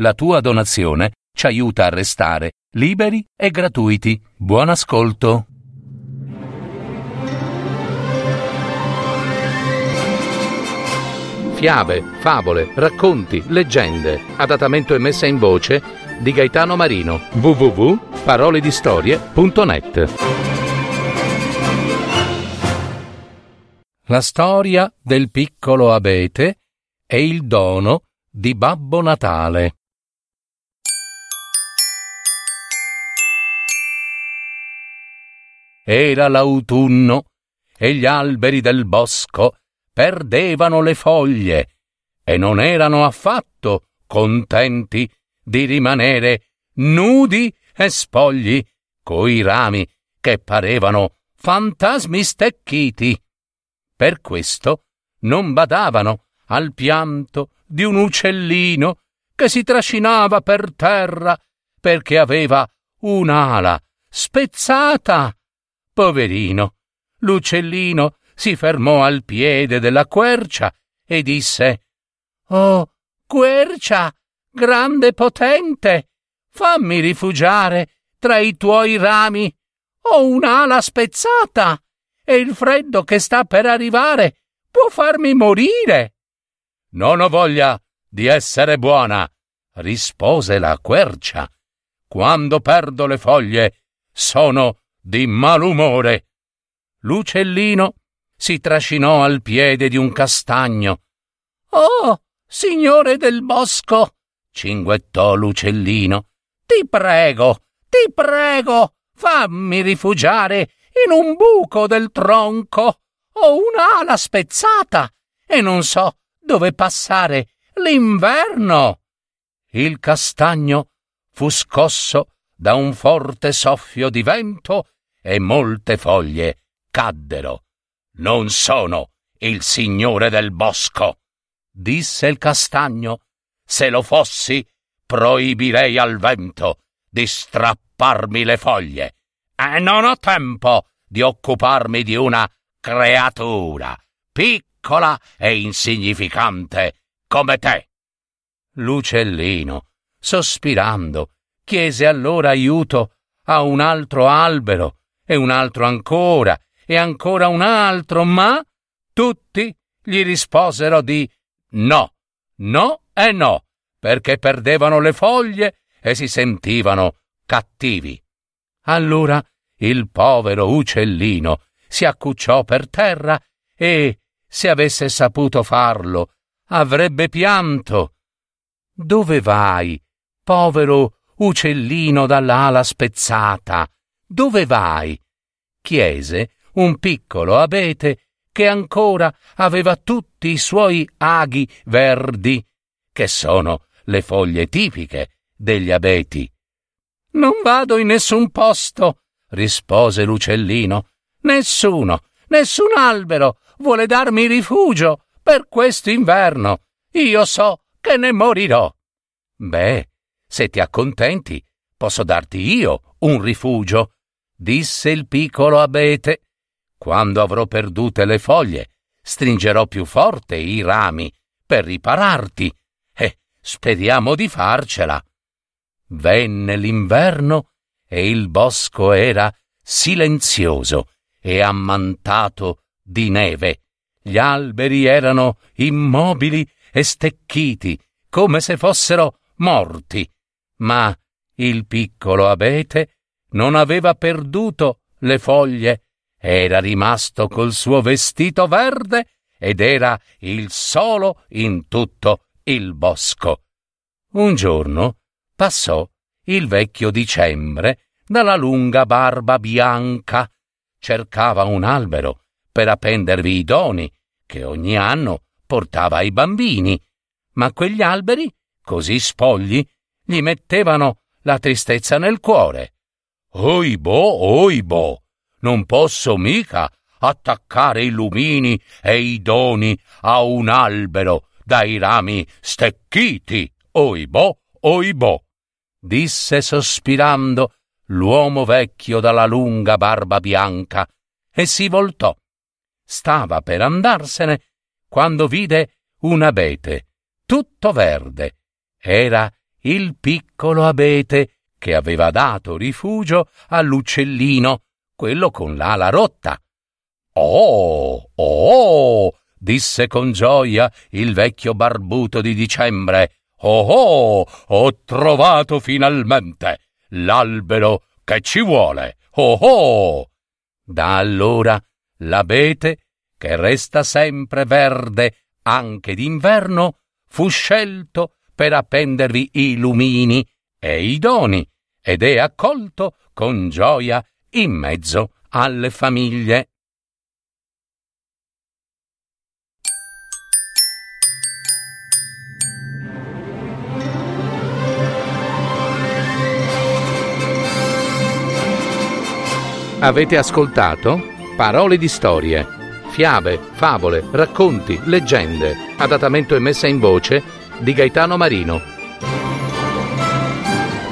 La tua donazione ci aiuta a restare liberi e gratuiti. Buon ascolto. Fiabe, favole, racconti, leggende. Adattamento e messa in voce di Gaetano Marino. www.paroledistorie.net. La storia del piccolo abete e il dono di Babbo Natale. Era l'autunno e gli alberi del bosco perdevano le foglie e non erano affatto contenti di rimanere nudi e spogli coi rami che parevano fantasmi stecchiti. Per questo non badavano al pianto di un uccellino che si trascinava per terra perché aveva un'ala spezzata. Poverino, l'uccellino si fermò al piede della quercia e disse: «Oh, quercia, grande e potente, fammi rifugiare tra i tuoi rami. Ho un'ala spezzata e il freddo che sta per arrivare può farmi morire». «Non ho voglia di essere buona», rispose la quercia. «Quando perdo le foglie sono di malumore». L'uccellino si trascinò al piede di un castagno. «Oh, signore del bosco», cinguettò l'uccellino, ti prego, fammi rifugiare in un buco del tronco. Ho un'ala spezzata e non so dove passare l'inverno». Il castagno fu scosso da un forte soffio di vento e molte foglie caddero. «Non sono il signore del bosco», disse il castagno. «Se lo fossi, proibirei al vento di strapparmi le foglie e non ho tempo di occuparmi di una creatura piccola e insignificante come te». L'uccellino, sospirando, chiese allora aiuto a un altro albero e un altro ancora e ancora un altro, ma tutti gli risposero di no, no e no, perché perdevano le foglie e si sentivano cattivi. Allora il povero uccellino si accucciò per terra e, se avesse saputo farlo, avrebbe pianto. «Dove vai, povero uccellino dall'ala spezzata? Dove vai?» chiese un piccolo abete che ancora aveva tutti i suoi aghi verdi, che sono le foglie tipiche degli abeti. «Non vado in nessun posto», rispose l'uccellino. Nessun albero vuole darmi rifugio per questo inverno. Io so che ne morirò». «Beh, se ti accontenti, posso darti io un rifugio», disse il piccolo abete. «Quando avrò perdute le foglie, stringerò più forte i rami per ripararti e speriamo di farcela». Venne l'inverno e il bosco era silenzioso e ammantato di neve. Gli alberi erano immobili e stecchiti, come se fossero morti, ma il piccolo abete non aveva perduto le foglie, era rimasto col suo vestito verde ed era il solo in tutto il bosco. Un giorno passò il vecchio dicembre dalla lunga barba bianca. Cercava un albero per appendervi i doni che ogni anno portava ai bambini, ma quegli alberi, così spogli, gli mettevano la tristezza nel cuore. Oibò, non posso mica attaccare i lumini e i doni a un albero dai rami stecchiti. Oibò, disse sospirando l'uomo vecchio dalla lunga barba bianca, e si voltò. Stava per andarsene quando vide un abete tutto verde. Era il piccolo abete che aveva dato rifugio all'uccellino, quello con l'ala rotta. «Oh, oh!» disse con gioia il vecchio barbuto di dicembre. «Oh, oh! Ho trovato finalmente l'albero che ci vuole! Oh, oh!» Da allora l'abete, che resta sempre verde anche d'inverno, fu scelto per appendervi i lumini e i doni ed è accolto con gioia in mezzo alle famiglie. Avete ascoltato Parole di Storie, fiabe, favole, racconti, leggende, adattamento e messa in voce di Gaetano Marino.